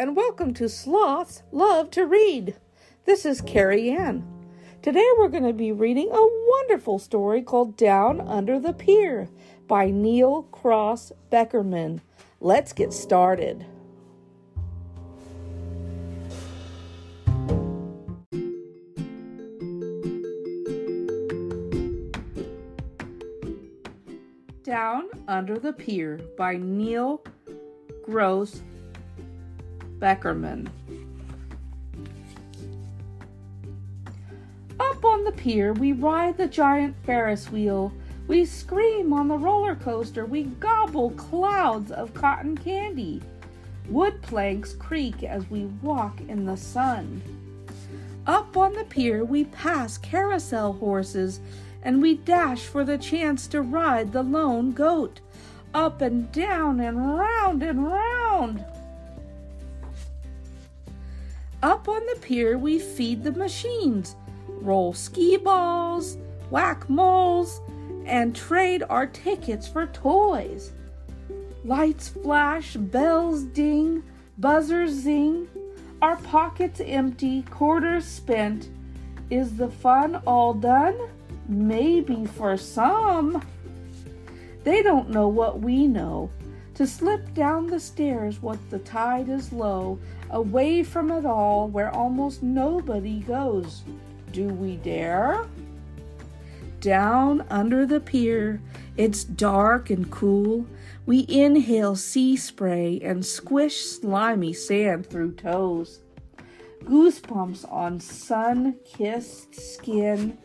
and welcome to Sloth's Love to Read. This is Carrie Ann. Today we're going to be reading a wonderful story called Down Under the Pier by Nell Cross Beckerman. Let's get started. Down Under the Pier by Nell Cross Beckerman. Up on the pier, we ride the giant Ferris wheel. We scream on the roller coaster. We gobble clouds of cotton candy. Wood planks creak as we walk in the sun. Up on the pier, we pass carousel horses, and we dash for the chance to ride the lone goat. Up and down and round and round. Up on the pier, we feed the machines, roll skee balls, whack moles, and trade our tickets for toys. Lights flash, bells ding, buzzers zing. Our pockets empty, quarters spent. Is the fun all done? Maybe for some. They don't know what we know. To slip down the stairs when the tide is low, away from it all where almost nobody goes. Do we dare? Down under the pier, it's dark and cool. We inhale sea spray and squish slimy sand through toes. Goosebumps on sun-kissed skin.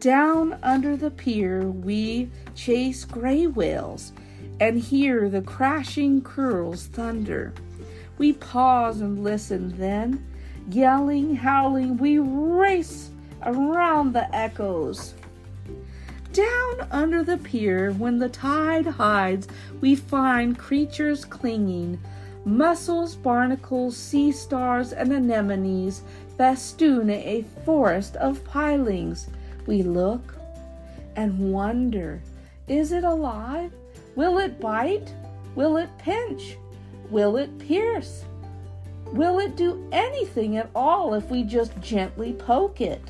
Down under the pier, we chase gray whales and hear the crashing curls thunder. We pause and listen then. Yelling, howling, we race around the echoes. Down under the pier, when the tide hides, we find creatures clinging. Mussels, barnacles, sea stars, and anemones festoon a forest of pilings. We look and wonder, is it alive? Will it bite? Will it pinch? Will it pierce? Will it do anything at all if we just gently poke it?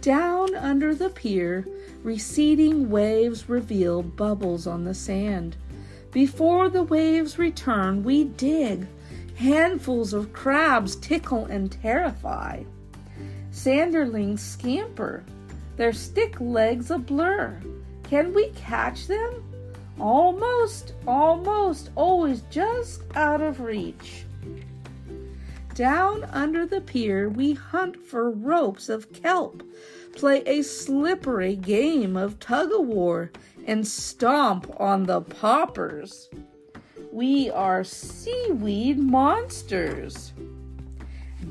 Down under the pier, receding waves reveal bubbles on the sand. Before the waves return, we dig. Handfuls of crabs tickle and terrify. Sanderlings scamper, their stick legs a blur. Can we catch them? Almost, always just out of reach. Down under the pier, we hunt for ropes of kelp, play a slippery game of tug-of-war, and stomp on the poppers. We are seaweed monsters.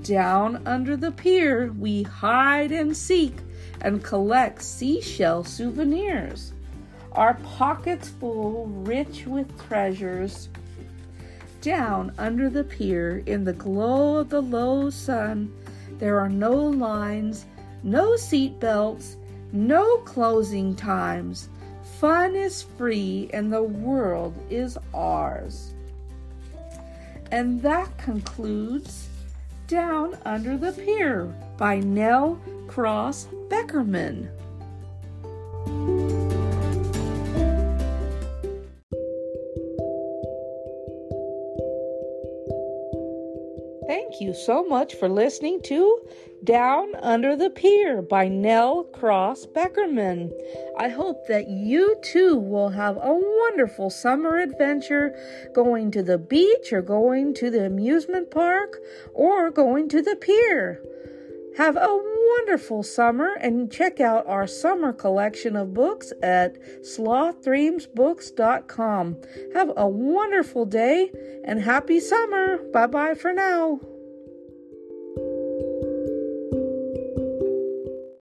Down under the pier, we hide and seek and collect seashell souvenirs. Our pockets full, rich with treasures. Down under the pier, in the glow of the low sun, there are no lines, no seat belts, no closing times. Fun is free and the world is ours. And that concludes Down Under the Pier by Nell Cross Beckerman. Thank you so much for listening to Down Under the Pier by Nell Cross Beckerman. I hope that you too will have a wonderful summer adventure going to the beach or going to the amusement park or going to the pier. Have a wonderful summer and check out our summer collection of books at slothdreamsbooks.com. Have a wonderful day and happy summer. Bye-bye for now.